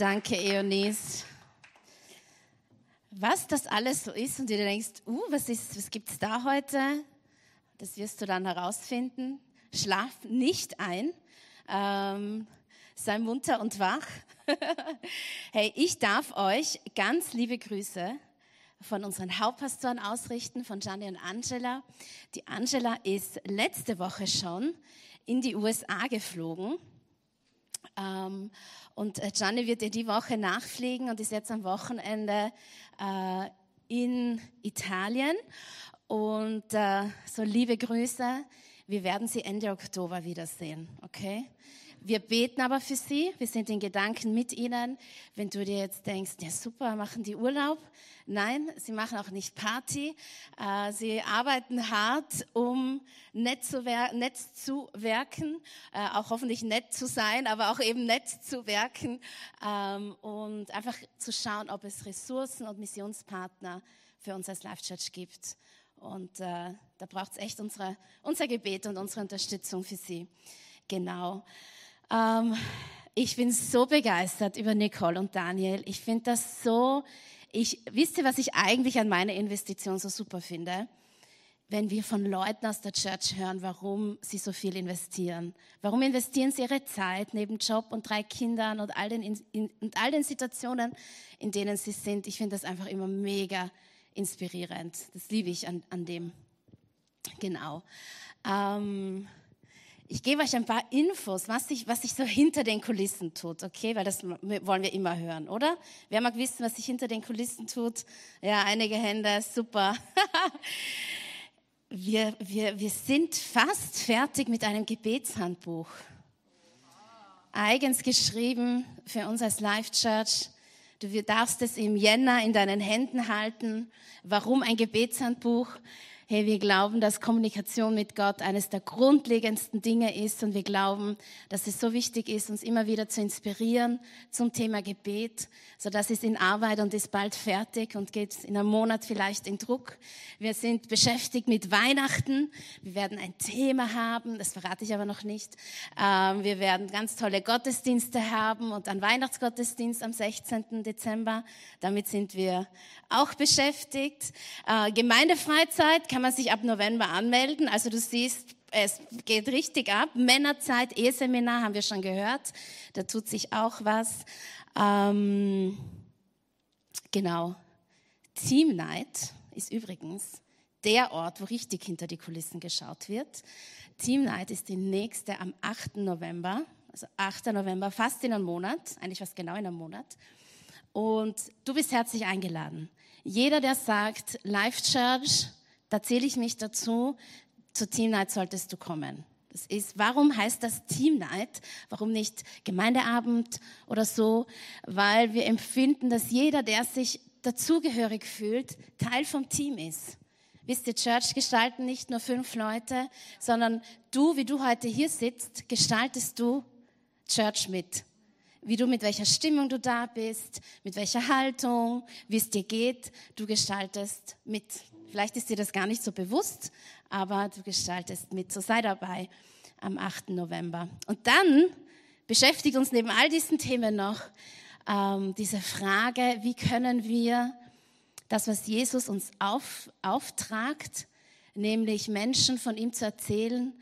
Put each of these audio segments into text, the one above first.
Danke, Eonis. Was das alles so ist und du denkst, was gibt's da heute? Das wirst du dann herausfinden. Schlaf nicht ein. Sei munter und wach. Hey, ich darf euch ganz liebe Grüße von unseren Hauptpastoren ausrichten, von Gianni und Angela. Die Angela ist letzte Woche schon in die USA geflogen. Und Gianni wird ihr die Woche nachfliegen und ist jetzt am Wochenende in Italien. Und so liebe Grüße, wir werden sie Ende Oktober wiedersehen, okay? Wir beten aber für sie, wir sind in Gedanken mit ihnen. Wenn du dir jetzt denkst, ja super, machen die Urlaub? Nein, sie machen auch nicht Party. Sie arbeiten hart, um nett zu werken, auch hoffentlich nett zu sein, aber auch eben nett zu werken und einfach zu schauen, ob es Ressourcen und Missionspartner für uns als Life Church gibt. Und da braucht es echt unser Gebet und unsere Unterstützung für sie. Genau. Ich bin so begeistert über Nicole und Daniel. Ich finde das so, wisst ihr, was ich eigentlich an meiner Investition so super finde? Wenn wir von Leuten aus der Church hören, warum sie so viel investieren. Warum investieren sie ihre Zeit neben Job und 3 Kindern und all den Situationen, in denen sie sind. Ich finde das einfach immer mega inspirierend. Das liebe ich an dem. Genau. Ich gebe euch ein paar Infos, was sich so hinter den Kulissen tut, okay? Weil das wollen wir immer hören, oder? Wer mag wissen, was sich hinter den Kulissen tut? Ja, einige Hände, super. Wir sind fast fertig mit einem Gebetshandbuch. Eigens geschrieben für uns als Life Church. Du darfst es im Jänner in deinen Händen halten. Warum ein Gebetshandbuch? Hey, wir glauben, dass Kommunikation mit Gott eines der grundlegendsten Dinge ist und wir glauben, dass es so wichtig ist, uns immer wieder zu inspirieren zum Thema Gebet. So, das ist in Arbeit und ist bald fertig und geht in einem Monat vielleicht in Druck. Wir sind beschäftigt mit Weihnachten. Wir werden ein Thema haben, das verrate ich aber noch nicht. Wir werden ganz tolle Gottesdienste haben und einen Weihnachtsgottesdienst am 16. Dezember. Damit sind wir auch beschäftigt. Gemeindefreizeit kann man sich ab November anmelden. Also du siehst, es geht richtig ab. Männerzeit, E-Seminar haben wir schon gehört. Da tut sich auch was. Genau. Team Night ist übrigens der Ort, wo richtig hinter die Kulissen geschaut wird. Team Night ist die nächste am 8. November. Also 8. November, fast in einem Monat. Eigentlich fast genau in einem Monat. Und du bist herzlich eingeladen. Jeder, der sagt, Life Church, da zähle ich mich dazu, zur Team Night solltest du kommen. Das ist, warum heißt das Team Night? Warum nicht Gemeindeabend oder so? Weil wir empfinden, dass jeder, der sich dazugehörig fühlt, Teil vom Team ist. Wisst ihr, Church gestalten nicht nur 5 Leute, sondern du, wie du heute hier sitzt, gestaltest du Church mit. Wie du, mit welcher Stimmung du da bist, mit welcher Haltung, wie es dir geht, du gestaltest mit. Vielleicht ist dir das gar nicht so bewusst, aber du gestaltest mit. So sei dabei am 8. November. Und dann beschäftigt uns neben all diesen Themen noch diese Frage, wie können wir das, was Jesus uns auftragt, nämlich Menschen von ihm zu erzählen,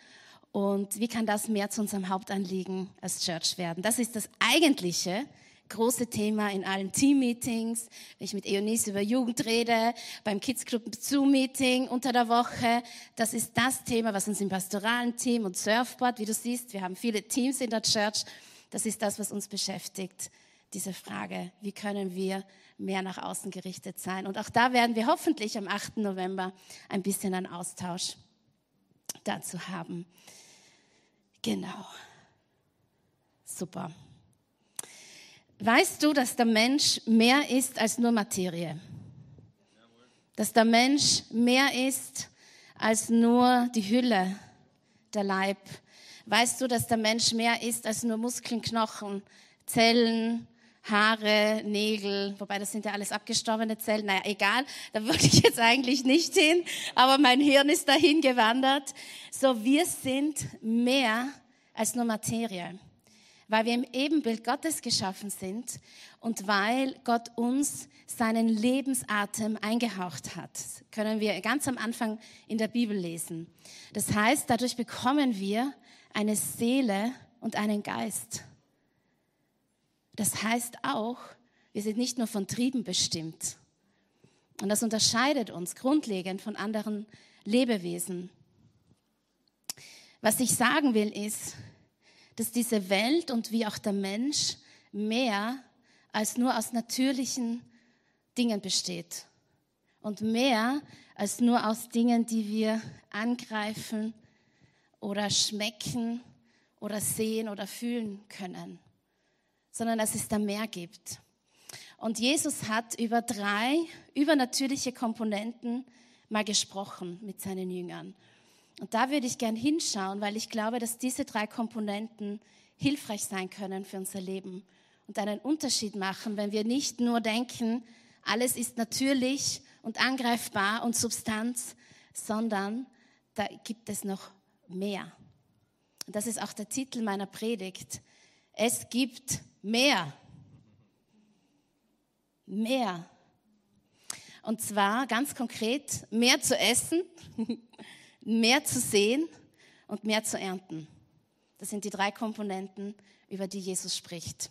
und wie kann das mehr zu unserem Hauptanliegen als Church werden? Das ist das eigentliche große Thema in allen Team-Meetings, wenn ich mit Eonis über Jugend rede, beim Kids-Club-Zoom-Meeting unter der Woche. Das ist das Thema, was uns im pastoralen Team und Surfboard, wie du siehst, wir haben viele Teams in der Church, das ist das, was uns beschäftigt, diese Frage, wie können wir mehr nach außen gerichtet sein? Und auch da werden wir hoffentlich am 8. November ein bisschen einen Austausch dazu haben. Genau. Super. Weißt du, dass der Mensch mehr ist als nur Materie? Dass der Mensch mehr ist als nur die Hülle, der Leib? Weißt du, dass der Mensch mehr ist als nur Muskeln, Knochen, Zellen, Haare, Nägel? Wobei, das sind ja alles abgestorbene Zellen. Naja, egal, da wollte ich jetzt eigentlich nicht hin, aber mein Hirn ist dahin gewandert. So, wir sind mehr als nur Materie. weil wir im Ebenbild Gottes geschaffen sind und weil Gott uns seinen Lebensatem eingehaucht hat. Das können wir ganz am Anfang in der Bibel lesen. Das heißt, dadurch bekommen wir eine Seele und einen Geist. Das heißt auch, wir sind nicht nur von Trieben bestimmt. Und das unterscheidet uns grundlegend von anderen Lebewesen. Was ich sagen will, ist, dass diese Welt und wie auch der Mensch mehr als nur aus natürlichen Dingen besteht. Und mehr als nur aus Dingen, die wir angreifen oder schmecken oder sehen oder fühlen können. Sondern dass es da mehr gibt. Und Jesus hat über 3 übernatürliche Komponenten mal gesprochen mit seinen Jüngern. Und da würde ich gern hinschauen, weil ich glaube, dass diese 3 Komponenten hilfreich sein können für unser Leben und einen Unterschied machen, wenn wir nicht nur denken, alles ist natürlich und angreifbar und Substanz, sondern da gibt es noch mehr. Und das ist auch der Titel meiner Predigt. Es gibt mehr. Mehr. Und zwar ganz konkret mehr zu essen, mehr zu sehen und mehr zu ernten. Das sind die 3 Komponenten, über die Jesus spricht.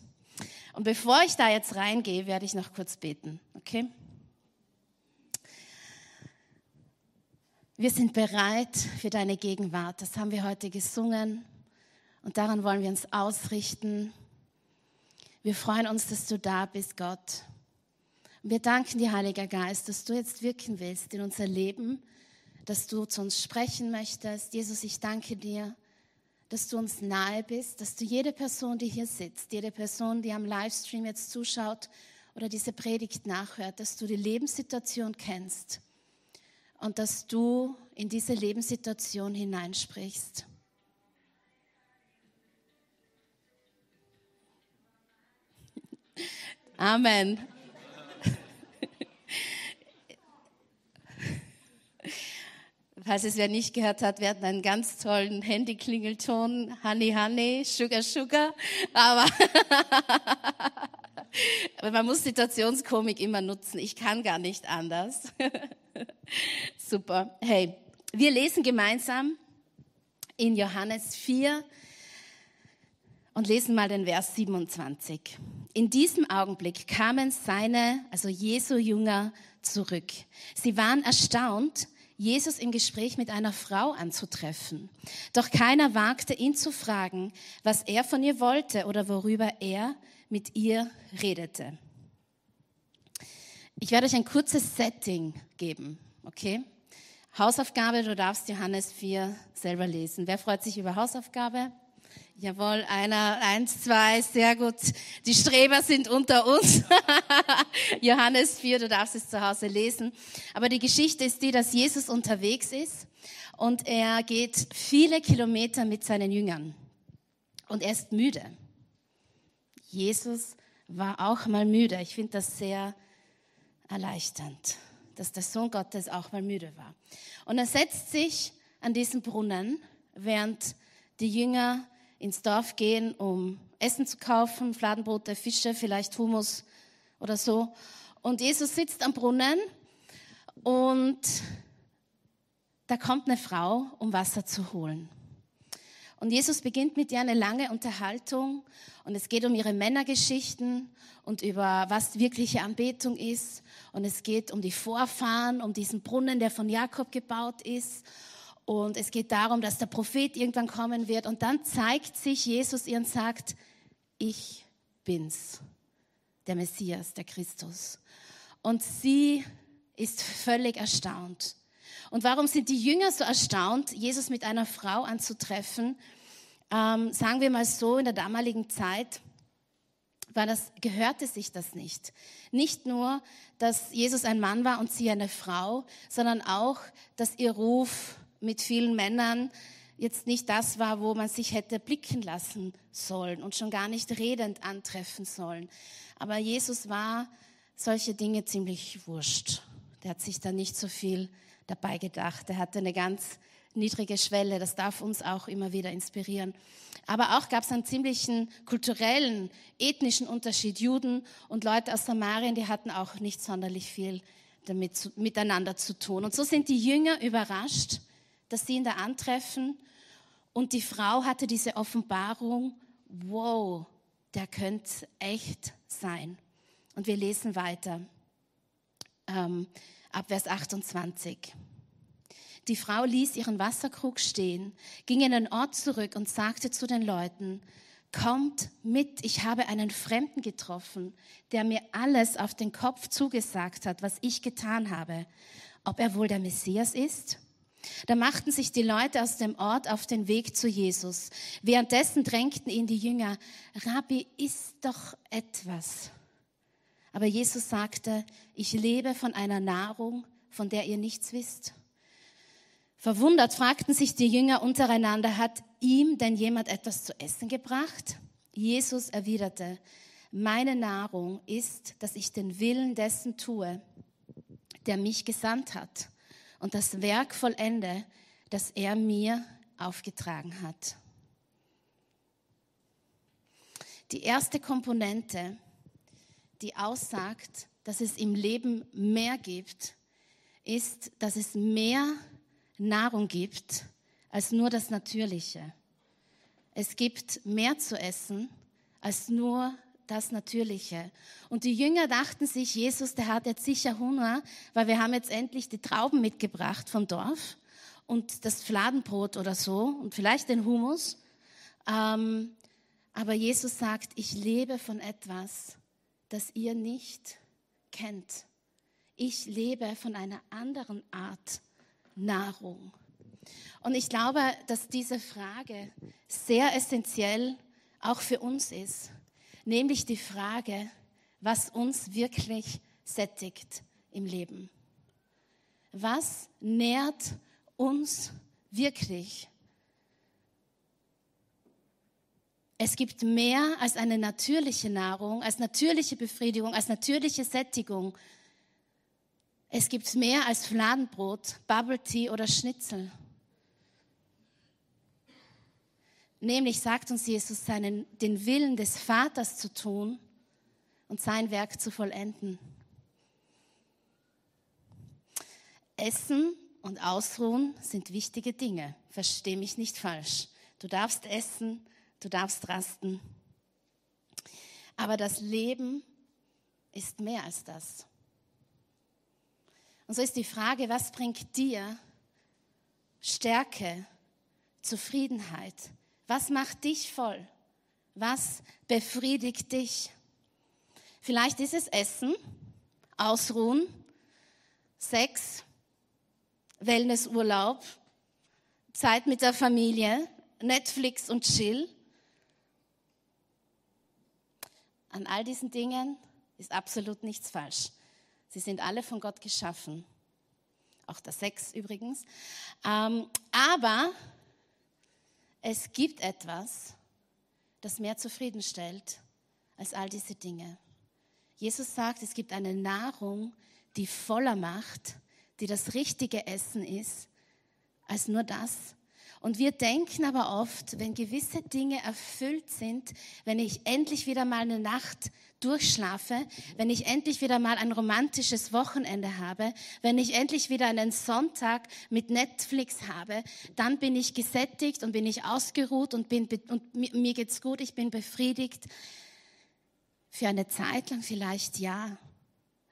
Und bevor ich da jetzt reingehe, werde ich noch kurz beten, okay? Wir sind bereit für deine Gegenwart. Das haben wir heute gesungen und daran wollen wir uns ausrichten. Wir freuen uns, dass du da bist, Gott. Wir danken dir, Heiliger Geist, dass du jetzt wirken willst in unser Leben, dass du zu uns sprechen möchtest. Jesus, ich danke dir, dass du uns nahe bist, dass du jede Person, die hier sitzt, jede Person, die am Livestream jetzt zuschaut oder diese Predigt nachhört, dass du die Lebenssituation kennst und dass du in diese Lebenssituation hineinsprichst. Amen. Falls es wer nicht gehört hat, wir hatten einen ganz tollen Handyklingelton, Honey, Honey, Sugar, Sugar, aber man muss Situationskomik immer nutzen, ich kann gar nicht anders. Super, hey, wir lesen gemeinsam in Johannes 4 und lesen mal den Vers 27. In diesem Augenblick kamen seine, also Jesu Jünger, zurück. Sie waren erstaunt, Jesus im Gespräch mit einer Frau anzutreffen. Doch keiner wagte, ihn zu fragen, was er von ihr wollte oder worüber er mit ihr redete. Ich werde euch ein kurzes Setting geben, okay? Hausaufgabe, du darfst Johannes 4 selber lesen. Wer freut sich über Hausaufgabe? Jawohl, einer, 1, 2, sehr gut. Die Streber sind unter uns. Johannes 4, du darfst es zu Hause lesen. Aber die Geschichte ist die, dass Jesus unterwegs ist und er geht viele Kilometer mit seinen Jüngern. Und er ist müde. Jesus war auch mal müde. Ich finde das sehr erleichternd, dass der Sohn Gottes auch mal müde war. Und er setzt sich an diesen Brunnen, während die Jünger ins Dorf gehen, um Essen zu kaufen, Fladenbrote, Fische, vielleicht Hummus oder so. Und Jesus sitzt am Brunnen und da kommt eine Frau, um Wasser zu holen. Und Jesus beginnt mit ihr eine lange Unterhaltung und es geht um ihre Männergeschichten und über was wirkliche Anbetung ist. Und es geht um die Vorfahren, um diesen Brunnen, der von Jakob gebaut ist. Und es geht darum, dass der Prophet irgendwann kommen wird. Und dann zeigt sich Jesus ihr und sagt, ich bin's, der Messias, der Christus. Und sie ist völlig erstaunt. Und warum sind die Jünger so erstaunt, Jesus mit einer Frau anzutreffen? Sagen wir mal so, in der damaligen Zeit gehörte sich das nicht. Nicht nur, dass Jesus ein Mann war und sie eine Frau, sondern auch, dass ihr Ruf mit vielen Männern jetzt nicht das war, wo man sich hätte blicken lassen sollen und schon gar nicht redend antreffen sollen. Aber Jesus war solche Dinge ziemlich wurscht. Der hat sich da nicht so viel dabei gedacht. Er hatte eine ganz niedrige Schwelle, das darf uns auch immer wieder inspirieren. Aber auch gab es einen ziemlichen kulturellen, ethnischen Unterschied. Juden und Leute aus Samarien, die hatten auch nicht sonderlich viel damit miteinander zu tun. Und so sind die Jünger überrascht, dass sie ihn da antreffen. Und die Frau hatte diese Offenbarung, wow, der könnte echt sein. Und wir lesen weiter, ab Vers 28. Die Frau ließ ihren Wasserkrug stehen, ging in den Ort zurück und sagte zu den Leuten, kommt mit, ich habe einen Fremden getroffen, der mir alles auf den Kopf zugesagt hat, was ich getan habe. Ob er wohl der Messias ist? Da machten sich die Leute aus dem Ort auf den Weg zu Jesus. Währenddessen drängten ihn die Jünger, Rabbi, iss doch etwas. Aber Jesus sagte, ich lebe von einer Nahrung, von der ihr nichts wisst. Verwundert fragten sich die Jünger untereinander, hat ihm denn jemand etwas zu essen gebracht? Jesus erwiderte, meine Nahrung ist, dass ich den Willen dessen tue, der mich gesandt hat und das Werk vollende, das er mir aufgetragen hat. Die erste Komponente, die aussagt, dass es im Leben mehr gibt, ist, dass es mehr Nahrung gibt als nur das Natürliche. Es gibt mehr zu essen als nur das Natürliche. Und die Jünger dachten sich, Jesus, der hat jetzt sicher Hunger, weil wir haben jetzt endlich die Trauben mitgebracht vom Dorf und das Fladenbrot oder so und vielleicht den Hummus. Aber Jesus sagt, ich lebe von etwas, das ihr nicht kennt. Ich lebe von einer anderen Art Nahrung. Und ich glaube, dass diese Frage sehr essentiell auch für uns ist, nämlich die Frage, was uns wirklich sättigt im Leben. Was nährt uns wirklich? Es gibt mehr als eine natürliche Nahrung, als natürliche Befriedigung, als natürliche Sättigung. Es gibt mehr als Fladenbrot, Bubble Tea oder Schnitzel. Nämlich sagt uns Jesus, den Willen des Vaters zu tun und sein Werk zu vollenden. Essen und Ausruhen sind wichtige Dinge. Versteh mich nicht falsch. Du darfst essen, du darfst rasten. Aber das Leben ist mehr als das. Und so ist die Frage, was bringt dir Stärke, Zufriedenheit? Was macht dich voll? Was befriedigt dich? Vielleicht ist es Essen, Ausruhen, Sex, Wellnessurlaub, Zeit mit der Familie, Netflix und Chill. An all diesen Dingen ist absolut nichts falsch. Sie sind alle von Gott geschaffen. Auch der Sex übrigens. Aber es gibt etwas, das mehr zufriedenstellt als all diese Dinge. Jesus sagt, es gibt eine Nahrung, die voller macht, die das richtige Essen ist, als nur das. Und wir denken aber oft, wenn gewisse Dinge erfüllt sind, wenn ich endlich wieder mal eine Nacht durchschlafe, wenn ich endlich wieder mal ein romantisches Wochenende habe, wenn ich endlich wieder einen Sonntag mit Netflix habe, dann bin ich gesättigt und bin ich ausgeruht und mir geht's gut, ich bin befriedigt. Für eine Zeit lang vielleicht ja,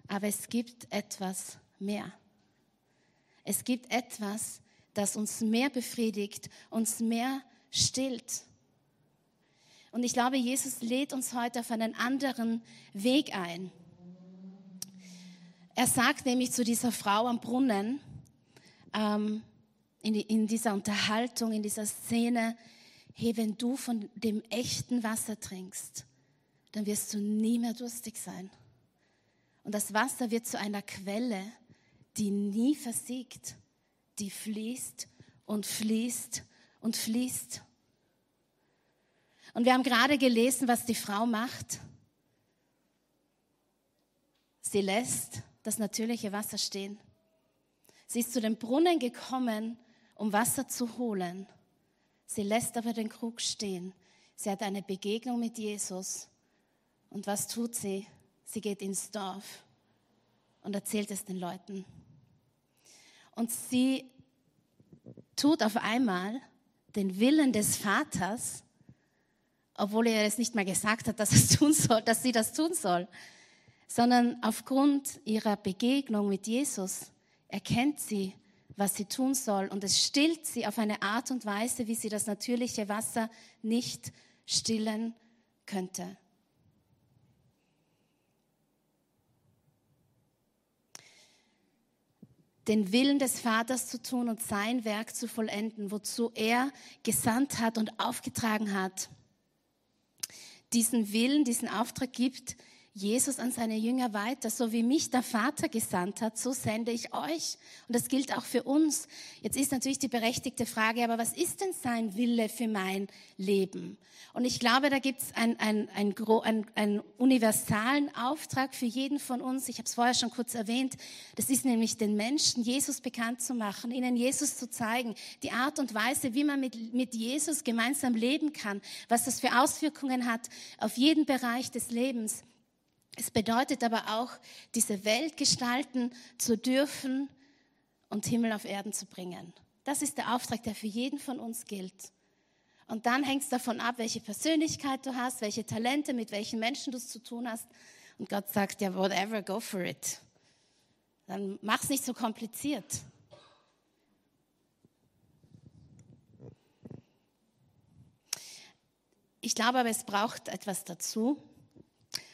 aber es gibt etwas mehr. Es gibt etwas, das uns mehr befriedigt, uns mehr stillt. Und ich glaube, Jesus lädt uns heute auf einen anderen Weg ein. Er sagt nämlich zu dieser Frau am Brunnen, in dieser Unterhaltung, in dieser Szene, hey, wenn du von dem echten Wasser trinkst, dann wirst du nie mehr durstig sein. Und das Wasser wird zu einer Quelle, die nie versiegt, die fließt und fließt und fließt. Und wir haben gerade gelesen, was die Frau macht. Sie lässt das natürliche Wasser stehen. Sie ist zu dem Brunnen gekommen, um Wasser zu holen. Sie lässt aber den Krug stehen. Sie hat eine Begegnung mit Jesus. Und was tut sie? Sie geht ins Dorf und erzählt es den Leuten. Und sie tut auf einmal den Willen des Vaters, obwohl er es nicht mehr gesagt hat, dass er es tun soll, dass sie das tun soll, sondern aufgrund ihrer Begegnung mit Jesus erkennt sie, was sie tun soll, und es stillt sie auf eine Art und Weise, wie sie das natürliche Wasser nicht stillen könnte. Den Willen des Vaters zu tun und sein Werk zu vollenden, wozu er gesandt hat und aufgetragen hat. Diesen Willen, diesen Auftrag gibt Jesus an seine Jünger weiter. So wie mich der Vater gesandt hat, so sende ich euch. Und das gilt auch für uns. Jetzt ist natürlich die berechtigte Frage, aber was ist denn sein Wille für mein Leben? Und ich glaube, da gibt es einen universalen Auftrag für jeden von uns. Ich habe es vorher schon kurz erwähnt. Das ist nämlich, den Menschen Jesus bekannt zu machen, ihnen Jesus zu zeigen, die Art und Weise, wie man mit Jesus gemeinsam leben kann, was das für Auswirkungen hat auf jeden Bereich des Lebens. Es bedeutet aber auch, diese Welt gestalten zu dürfen und Himmel auf Erden zu bringen. Das ist der Auftrag, der für jeden von uns gilt. Und dann hängt es davon ab, welche Persönlichkeit du hast, welche Talente, mit welchen Menschen du es zu tun hast. Und Gott sagt, ja, whatever, go for it. Dann mach es nicht so kompliziert. Ich glaube aber, es braucht etwas dazu.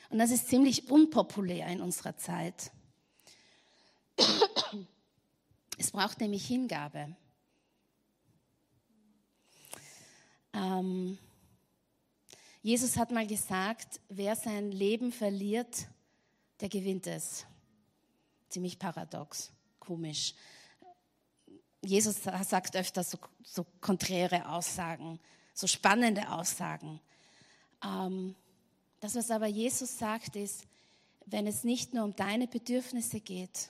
Und das ist ziemlich unpopulär in unserer Zeit. Es braucht nämlich Hingabe. Jesus hat mal gesagt, wer sein Leben verliert, der gewinnt es. Ziemlich paradox, komisch. Jesus sagt öfter so konträre Aussagen, so spannende Aussagen. Das, was aber Jesus sagt, ist, wenn es nicht nur um deine Bedürfnisse geht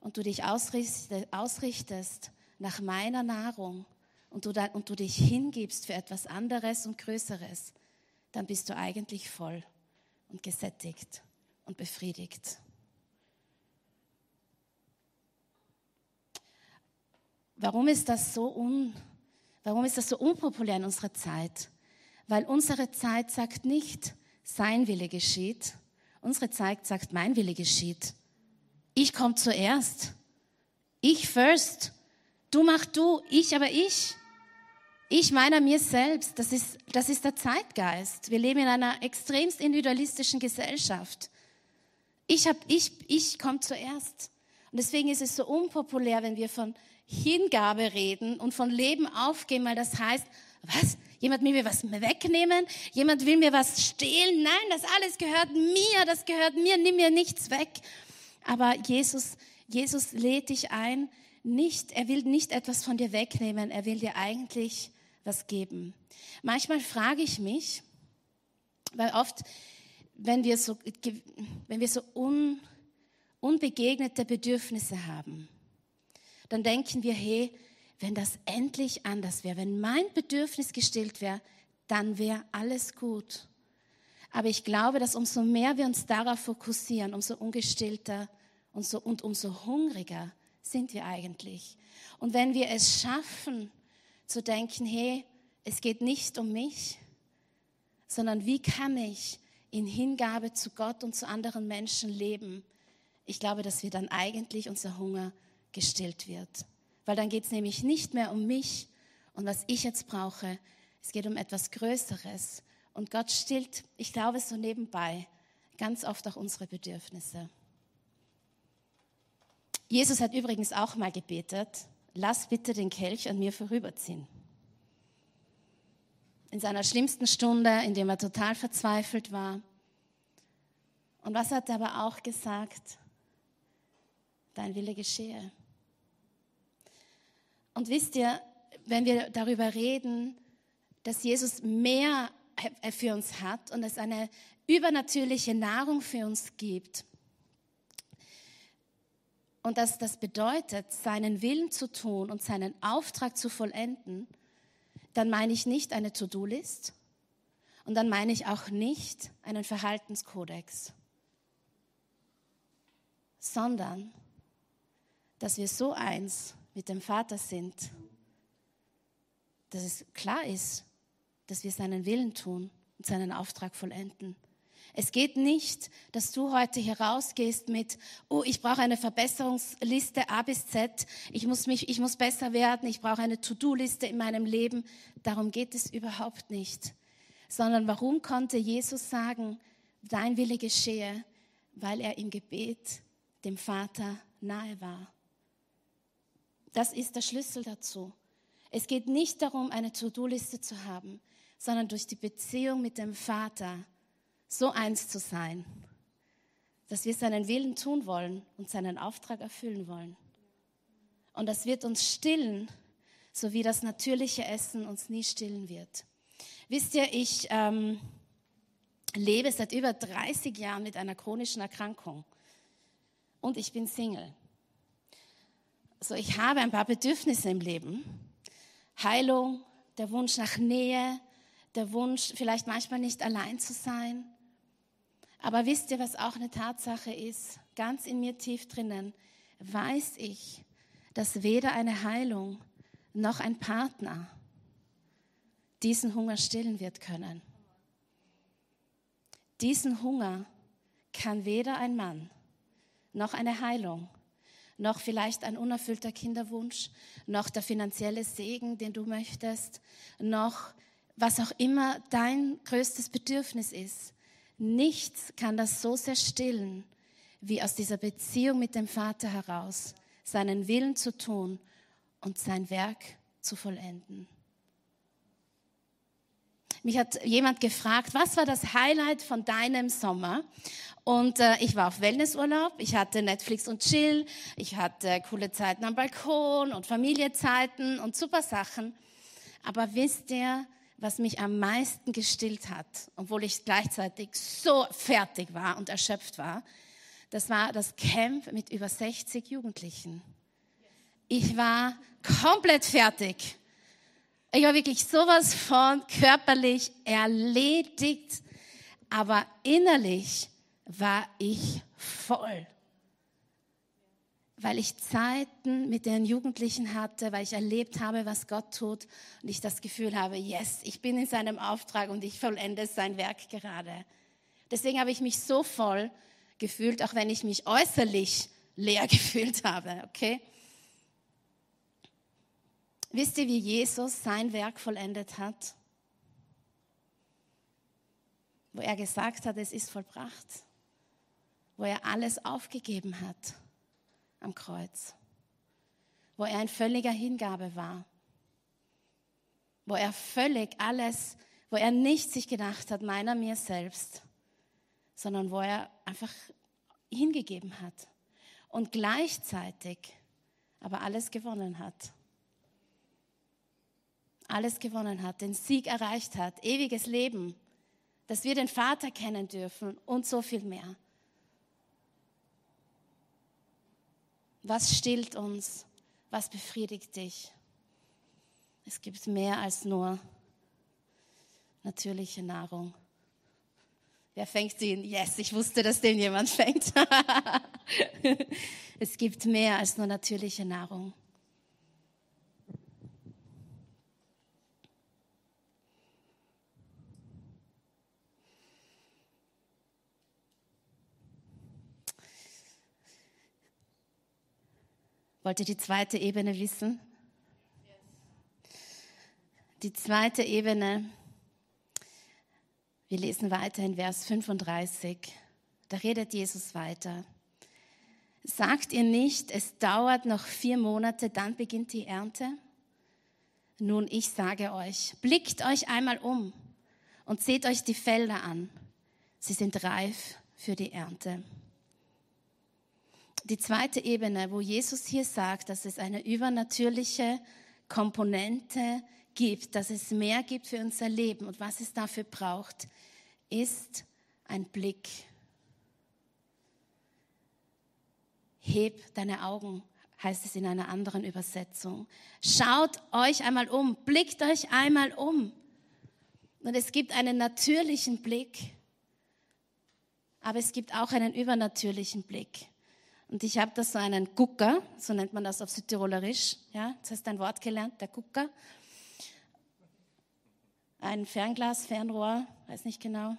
und du dich ausrichtest nach meiner Nahrung und du dich hingibst für etwas anderes und Größeres, dann bist du eigentlich voll und gesättigt und befriedigt. Warum ist das so unpopulär in unserer Zeit? Weil unsere Zeit sagt nicht, sein Wille geschieht. Unsere Zeit sagt, mein Wille geschieht. Ich komme zuerst. Ich first. Du mach du, ich aber ich. Ich meiner mir selbst. Das ist der Zeitgeist. Wir leben in einer extremst individualistischen Gesellschaft. Ich komme zuerst. Und deswegen ist es so unpopulär, wenn wir von Hingabe reden und von Leben aufgeben, weil das heißt, was? Jemand will mir was wegnehmen? Jemand will mir was stehlen? Nein, das alles gehört mir, nimm mir nichts weg. Aber Jesus lädt dich ein, er will nicht etwas von dir wegnehmen, er will dir eigentlich was geben. Manchmal frage ich mich, weil oft, wenn wir so unbegegnete Bedürfnisse haben, dann denken wir, hey, wenn das endlich anders wäre, wenn mein Bedürfnis gestillt wäre, dann wäre alles gut. Aber ich glaube, dass umso mehr wir uns darauf fokussieren, umso ungestillter und umso hungriger sind wir eigentlich. Und wenn wir es schaffen, zu denken, hey, es geht nicht um mich, sondern wie kann ich in Hingabe zu Gott und zu anderen Menschen leben? Ich glaube, dass wir dann eigentlich unser Hunger gestillt wird. Weil dann geht es nämlich nicht mehr um mich und was ich jetzt brauche. Es geht um etwas Größeres. Und Gott stillt, ich glaube, so nebenbei ganz oft auch unsere Bedürfnisse. Jesus hat übrigens auch mal gebetet, lass bitte den Kelch an mir vorüberziehen. In seiner schlimmsten Stunde, in der er total verzweifelt war. Und was hat er aber auch gesagt? Dein Wille geschehe. Und wisst ihr, wenn wir darüber reden, dass Jesus mehr für uns hat und es eine übernatürliche Nahrung für uns gibt, und dass das bedeutet, seinen Willen zu tun und seinen Auftrag zu vollenden, dann meine ich nicht eine To-Do-List und dann meine ich auch nicht einen Verhaltenskodex, sondern dass wir so eins mit dem Vater sind, dass es klar ist, dass wir seinen Willen tun und seinen Auftrag vollenden. Es geht nicht, dass du heute hier rausgehst mit, oh, ich brauche eine Verbesserungsliste A bis Z, ich muss besser werden, ich brauche eine To-Do-Liste in meinem Leben. Darum geht es überhaupt nicht. Sondern warum konnte Jesus sagen, dein Wille geschehe? Weil er im Gebet dem Vater nahe war. Das ist der Schlüssel dazu. Es geht nicht darum, eine To-Do-Liste zu haben, sondern durch die Beziehung mit dem Vater so eins zu sein, dass wir seinen Willen tun wollen und seinen Auftrag erfüllen wollen. Und das wird uns stillen, so wie das natürliche Essen uns nie stillen wird. Wisst ihr, ich lebe seit über 30 Jahren mit einer chronischen Erkrankung und ich bin Single. So, ich habe ein paar Bedürfnisse im Leben. Heilung, der Wunsch nach Nähe, der Wunsch, vielleicht manchmal nicht allein zu sein. Aber wisst ihr, was auch eine Tatsache ist? Ganz in mir tief drinnen weiß ich, dass weder eine Heilung noch ein Partner diesen Hunger stillen wird können. Diesen Hunger kann weder ein Mann noch eine Heilung, noch vielleicht ein unerfüllter Kinderwunsch, noch der finanzielle Segen, den du möchtest, noch was auch immer dein größtes Bedürfnis ist. Nichts kann das so sehr stillen, wie aus dieser Beziehung mit dem Vater heraus, seinen Willen zu tun und sein Werk zu vollenden. Mich hat jemand gefragt, was war das Highlight von deinem Sommer? Und ich war auf Wellnessurlaub, ich hatte Netflix und Chill, ich hatte coole Zeiten am Balkon und Familienzeiten und super Sachen. Aber wisst ihr, was mich am meisten gestillt hat, obwohl ich gleichzeitig so fertig war und erschöpft war das Camp mit über 60 Jugendlichen. Ich war komplett fertig. Ich war wirklich sowas von körperlich erledigt, aber innerlich war ich voll. Weil ich Zeiten mit den Jugendlichen hatte, weil ich erlebt habe, was Gott tut und ich das Gefühl habe, yes, ich bin in seinem Auftrag und ich vollende sein Werk gerade. Deswegen habe ich mich so voll gefühlt, auch wenn ich mich äußerlich leer gefühlt habe, okay? Wisst ihr, wie Jesus sein Werk vollendet hat? Wo er gesagt hat, es ist vollbracht. Wo er alles aufgegeben hat am Kreuz. Wo er in völliger Hingabe war. Wo er völlig alles, wo er nicht sich gedacht hat, meiner mir selbst, sondern wo er einfach hingegeben hat und gleichzeitig aber alles gewonnen hat. Alles gewonnen hat, den Sieg erreicht hat, ewiges Leben, dass wir den Vater kennen dürfen und so viel mehr. Was stillt uns? Was befriedigt dich? Es gibt mehr als nur natürliche Nahrung. Wer fängt ihn? Yes, ich wusste, dass den jemand fängt. Es gibt mehr als nur natürliche Nahrung. Wollt ihr die zweite Ebene wissen? Die zweite Ebene, wir lesen weiter in Vers 35, da redet Jesus weiter. Sagt ihr nicht, es dauert noch 4 Monate, dann beginnt die Ernte? Nun, ich sage euch, blickt euch einmal um und seht euch die Felder an. Sie sind reif für die Ernte. Die zweite Ebene, wo Jesus hier sagt, dass es eine übernatürliche Komponente gibt, dass es mehr gibt für unser Leben und was es dafür braucht, ist ein Blick. Heb deine Augen, heißt es in einer anderen Übersetzung. Schaut euch einmal um, blickt euch einmal um. Und es gibt einen natürlichen Blick, aber es gibt auch einen übernatürlichen Blick. Und ich habe da so einen Gucker, so nennt man das auf Südtirolerisch. Ja, das heißt ein Wort gelernt, der Gucker. Ein Fernglas, Fernrohr, weiß nicht genau.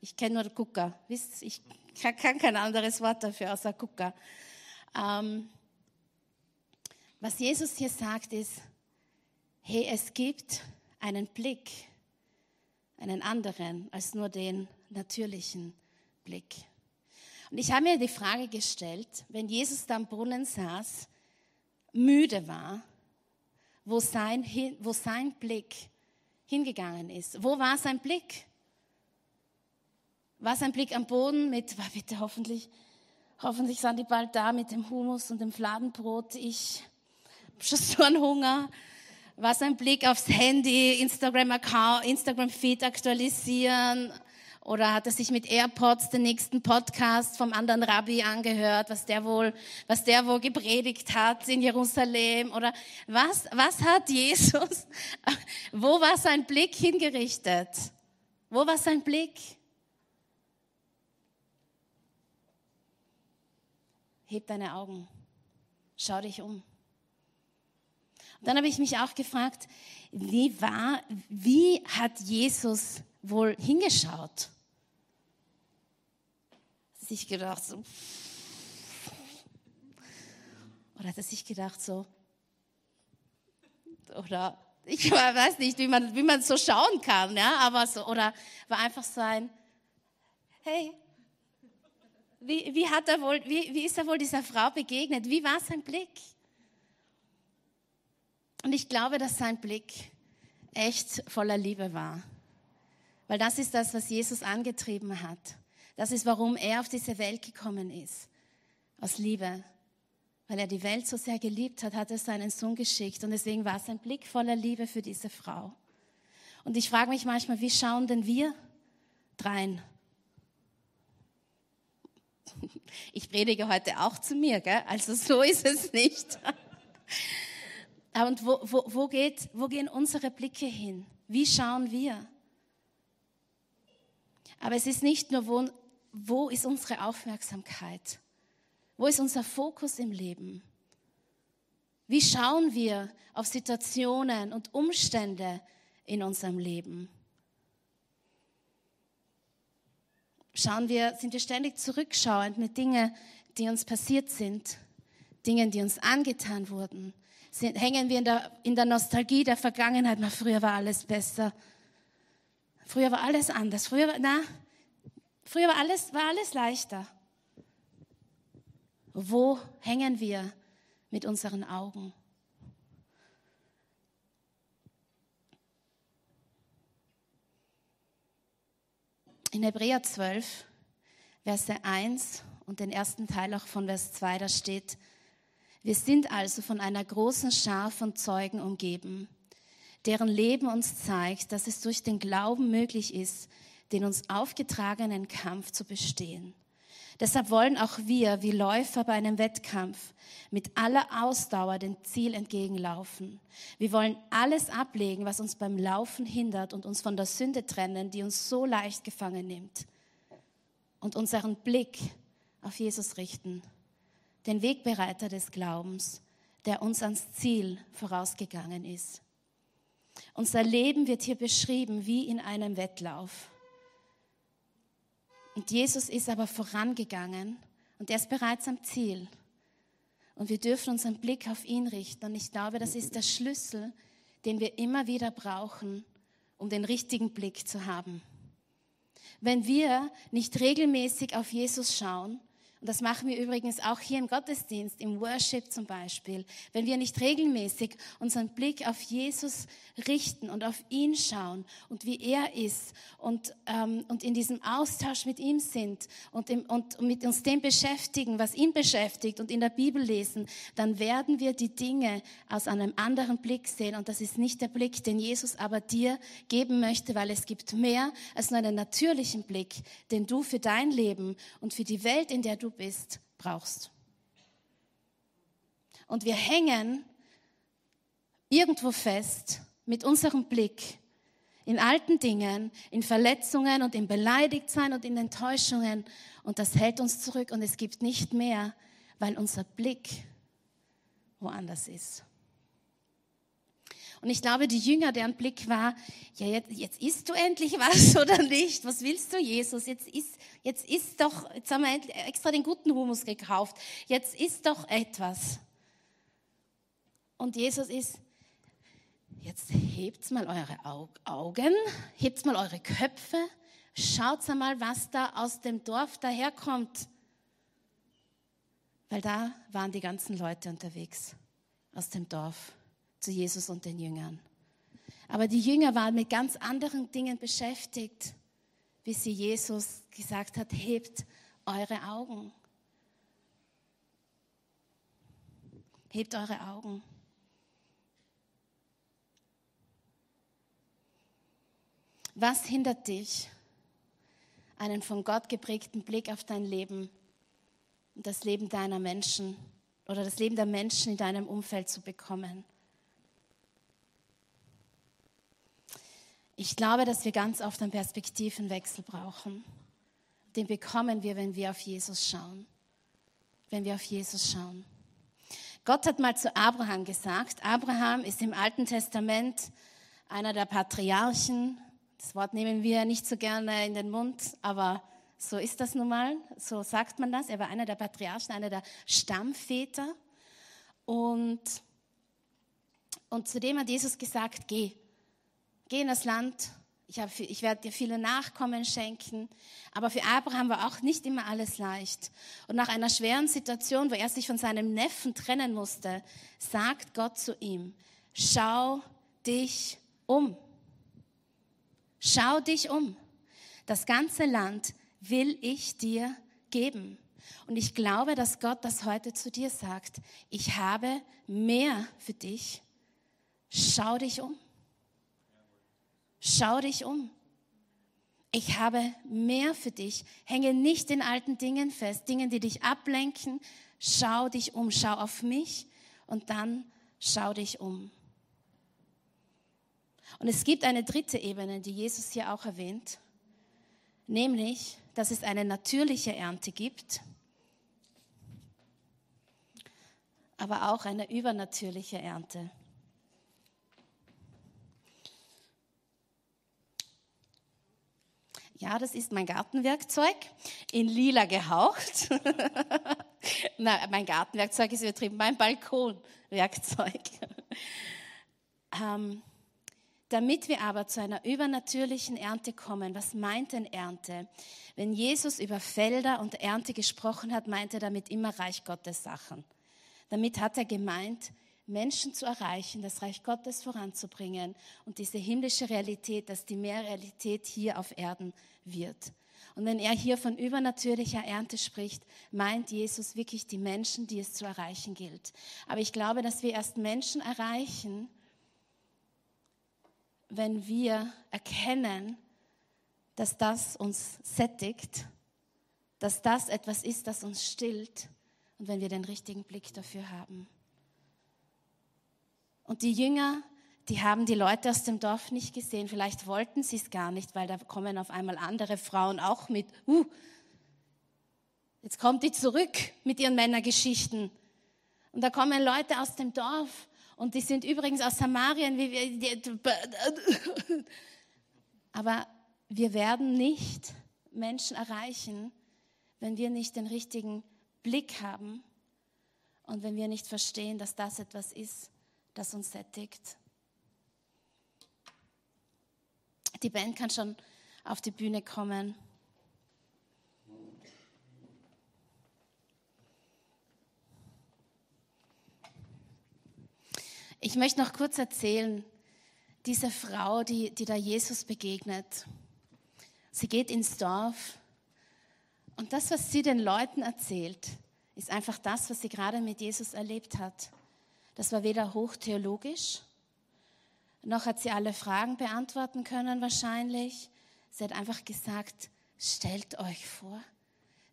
Ich kenne nur Gucker. Wisst ihr, ich kann kein anderes Wort dafür außer Gucker. Was Jesus hier sagt ist, hey, es gibt einen Blick, einen anderen als nur den natürlichen Blick. Und ich habe mir die Frage gestellt, wenn Jesus da am Brunnen saß, müde war, wo sein Blick hingegangen ist. Wo war sein Blick? War sein Blick am Boden mit, war bitte hoffentlich sind die bald da mit dem Hummus und dem Fladenbrot, ich habe schon so einen Hunger. War sein Blick aufs Handy, Instagram-Account, Instagram-Feed aktualisieren? Oder hat er sich mit AirPods den nächsten Podcast vom anderen Rabbi angehört, was der wohl gepredigt hat in Jerusalem? Oder was hat Jesus, wo war sein Blick hingerichtet? Wo war sein Blick? Heb deine Augen, schau dich um. Und dann habe ich mich auch gefragt, wie hat Jesus wohl hingeschaut? Hat sich gedacht so, oder hat er sich gedacht so, oder ich weiß nicht, wie man so schauen kann, ja, aber so, oder war einfach so ein, hey, wie ist er wohl dieser Frau begegnet? Wie war sein Blick? Und ich glaube, dass sein Blick echt voller Liebe war, weil das ist das, was Jesus angetrieben hat. Das ist, warum er auf diese Welt gekommen ist, aus Liebe. Weil er die Welt so sehr geliebt hat, hat er seinen Sohn geschickt. Und deswegen war sein Blick voller Liebe für diese Frau. Und ich frage mich manchmal, wie schauen denn wir drein? Ich predige heute auch zu mir, gell? Also so ist es nicht. Und wo gehen unsere Blicke hin? Wie schauen wir? Aber es ist nicht nur, wo ist unsere Aufmerksamkeit? Wo ist unser Fokus im Leben? Wie schauen wir auf Situationen und Umstände in unserem Leben? Sind wir ständig zurückschauend mit Dingen, die uns passiert sind, Dingen, die uns angetan wurden? Hängen wir in der Nostalgie der Vergangenheit? Na, früher war alles besser. Früher war alles anders. Früher war alles leichter. Wo hängen wir mit unseren Augen? In Hebräer 12, Verse 1 und den ersten Teil auch von Vers 2, da steht: Wir sind also von einer großen Schar von Zeugen umgeben, deren Leben uns zeigt, dass es durch den Glauben möglich ist, den uns aufgetragenen Kampf zu bestehen. Deshalb wollen auch wir, wie Läufer bei einem Wettkampf, mit aller Ausdauer dem Ziel entgegenlaufen. Wir wollen alles ablegen, was uns beim Laufen hindert und uns von der Sünde trennen, die uns so leicht gefangen nimmt. Und unseren Blick auf Jesus richten, den Wegbereiter des Glaubens, der uns ans Ziel vorausgegangen ist. Unser Leben wird hier beschrieben wie in einem Wettlauf. Und Jesus ist aber vorangegangen und er ist bereits am Ziel. Und wir dürfen unseren Blick auf ihn richten. Und ich glaube, das ist der Schlüssel, den wir immer wieder brauchen, um den richtigen Blick zu haben. Wenn wir nicht regelmäßig auf Jesus schauen, und das machen wir übrigens auch hier im Gottesdienst, im Worship zum Beispiel. Wenn wir nicht regelmäßig unseren Blick auf Jesus richten und auf ihn schauen und wie er ist und in diesem Austausch mit ihm sind und mit uns dem beschäftigen, was ihn beschäftigt und in der Bibel lesen, dann werden wir die Dinge aus einem anderen Blick sehen. Und das ist nicht der Blick, den Jesus aber dir geben möchte, weil es gibt mehr als nur einen natürlichen Blick, den du für dein Leben und für die Welt, in der du bist, brauchst. und wir hängen irgendwo fest mit unserem Blick in alten Dingen, in Verletzungen und in Beleidigtsein und in Enttäuschungen, und das hält uns zurück und es gibt nicht mehr, weil unser Blick woanders ist. Und ich glaube, die Jünger, deren Blick war, ja, jetzt isst du endlich was oder nicht? Was willst du, Jesus? Jetzt haben wir extra den guten Hummus gekauft. Jetzt isst doch etwas. Und Jesus ist, jetzt hebt mal eure Augen, hebt mal eure Köpfe, schaut mal, was da aus dem Dorf daherkommt. Weil da waren die ganzen Leute unterwegs aus dem Dorf zu Jesus und den Jüngern. Aber die Jünger waren mit ganz anderen Dingen beschäftigt, bis sie Jesus gesagt hat, hebt eure Augen. Hebt eure Augen. Was hindert dich, einen von Gott geprägten Blick auf dein Leben und das Leben deiner Menschen oder das Leben der Menschen in deinem Umfeld zu bekommen? Ich glaube, dass wir ganz oft einen Perspektivenwechsel brauchen. Den bekommen wir, wenn wir auf Jesus schauen. Wenn wir auf Jesus schauen. Gott hat mal zu Abraham gesagt, Abraham ist im Alten Testament einer der Patriarchen. Das Wort nehmen wir nicht so gerne in den Mund, aber so ist das nun mal, so sagt man das. Er war einer der Patriarchen, einer der Stammväter. Und zudem hat Jesus gesagt, geh in das Land, ich werde dir viele Nachkommen schenken. Aber für Abraham war auch nicht immer alles leicht. Und nach einer schweren Situation, wo er sich von seinem Neffen trennen musste, sagt Gott zu ihm, schau dich um. Schau dich um. Das ganze Land will ich dir geben. Und ich glaube, dass Gott das heute zu dir sagt. Ich habe mehr für dich. Schau dich um. Schau dich um. Ich habe mehr für dich. Hänge nicht in alten Dingen fest, Dingen, die dich ablenken. Schau dich um. Schau auf mich und dann schau dich um. Und es gibt eine dritte Ebene, die Jesus hier auch erwähnt, nämlich, dass es eine natürliche Ernte gibt, aber auch eine übernatürliche Ernte. Ja, das ist mein Gartenwerkzeug, in lila gehaucht. Nein, mein Gartenwerkzeug ist übertrieben, mein Balkonwerkzeug. Damit wir aber zu einer übernatürlichen Ernte kommen, was meint denn Ernte? Wenn Jesus über Felder und Ernte gesprochen hat, meint er damit immer Reich Gottes Sachen. Damit hat er gemeint, Menschen zu erreichen, das Reich Gottes voranzubringen und diese himmlische Realität, dass die mehr Realität hier auf Erden wird. Und wenn er hier von übernatürlicher Ernte spricht, meint Jesus wirklich die Menschen, die es zu erreichen gilt. Aber ich glaube, dass wir erst Menschen erreichen, wenn wir erkennen, dass das uns sättigt, dass das etwas ist, das uns stillt und wenn wir den richtigen Blick dafür haben. Und die Jünger, die haben die Leute aus dem Dorf nicht gesehen, vielleicht wollten sie es gar nicht, weil da kommen auf einmal andere Frauen auch mit, jetzt kommt die zurück mit ihren Männergeschichten und da kommen Leute aus dem Dorf. Und die sind übrigens aus Samarien. Aber wir werden nicht Menschen erreichen, wenn wir nicht den richtigen Blick haben und wenn wir nicht verstehen, dass das etwas ist, das uns sättigt. Die Band kann schon auf die Bühne kommen. Ich möchte noch kurz erzählen, diese Frau, die da Jesus begegnet, sie geht ins Dorf und das, was sie den Leuten erzählt, ist einfach das, was sie gerade mit Jesus erlebt hat. Das war weder hochtheologisch, noch hat sie alle Fragen beantworten können wahrscheinlich. Sie hat einfach gesagt, stellt euch vor,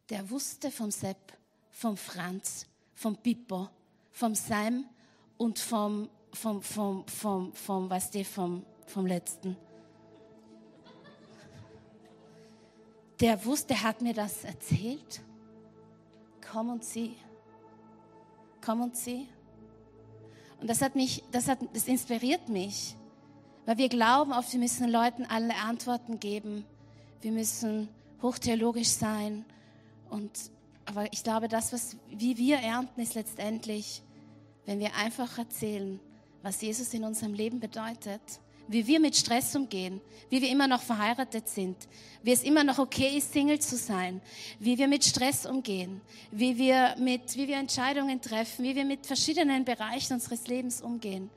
der wusste vom Sepp, vom Franz, vom Pippo, vom Psalm und vom Letzten. Der wusste, hat mir das erzählt. Komm und sieh. Komm und sieh. Und das inspiriert mich, weil wir glauben oft, wir müssen Leuten alle Antworten geben. Wir müssen hochtheologisch sein. Aber ich glaube, wie wir ernten, ist letztendlich, wenn wir einfach erzählen, was Jesus in unserem Leben bedeutet, wie wir mit Stress umgehen, wie wir immer noch verheiratet sind, wie es immer noch okay ist, Single zu sein, wie wir mit Stress umgehen, wie wir Entscheidungen treffen, wie wir mit verschiedenen Bereichen unseres Lebens umgehen.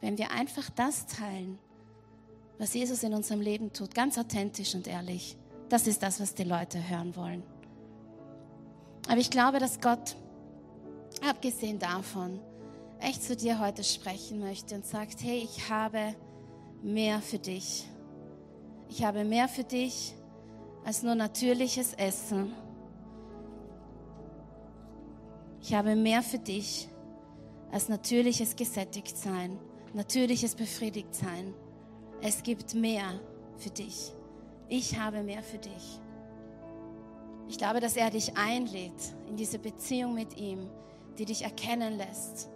Wenn wir einfach das teilen, was Jesus in unserem Leben tut, ganz authentisch und ehrlich, das ist das, was die Leute hören wollen. Aber ich glaube, dass Gott, abgesehen davon, echt zu dir heute sprechen möchte und sagt, hey, ich habe mehr für dich. Ich habe mehr für dich als nur natürliches Essen. Ich habe mehr für dich als natürliches Gesättigtsein, natürliches Befriedigtsein. Es gibt mehr für dich. Ich habe mehr für dich. Ich glaube, dass er dich einlädt in diese Beziehung mit ihm, die dich erkennen lässt,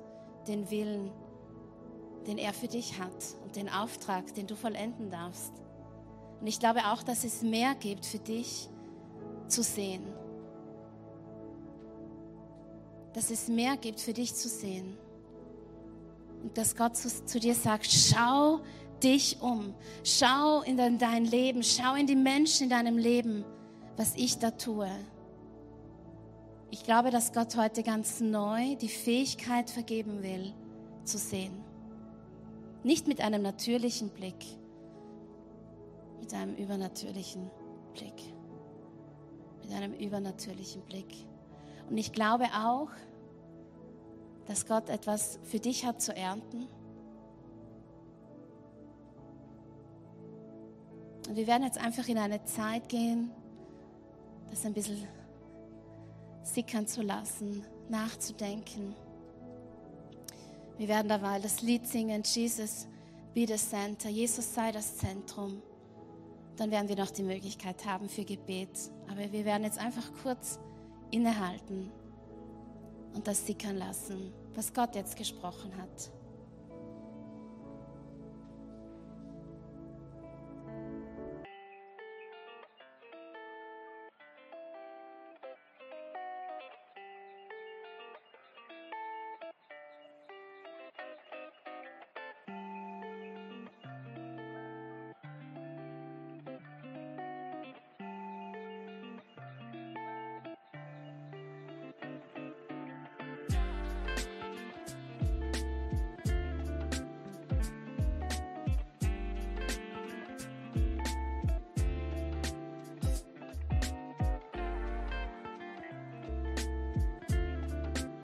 den Willen, den er für dich hat und den Auftrag, den du vollenden darfst. Und ich glaube auch, dass es mehr gibt für dich zu sehen. Dass es mehr gibt für dich zu sehen. Und dass Gott zu dir sagt, schau dich um. Schau in dein Leben, schau in die Menschen in deinem Leben, was ich da tue. Ich glaube, dass Gott heute ganz neu die Fähigkeit vergeben will, zu sehen. Nicht mit einem natürlichen Blick, mit einem übernatürlichen Blick. Mit einem übernatürlichen Blick. Und ich glaube auch, dass Gott etwas für dich hat zu ernten. Und wir werden jetzt einfach in eine Zeit gehen, das ein bisschen sickern zu lassen, nachzudenken. Wir werden dabei das Lied singen, Jesus be the center, Jesus sei das Zentrum. Dann werden wir noch die Möglichkeit haben für Gebet. Aber wir werden jetzt einfach kurz innehalten und das sickern lassen, was Gott jetzt gesprochen hat.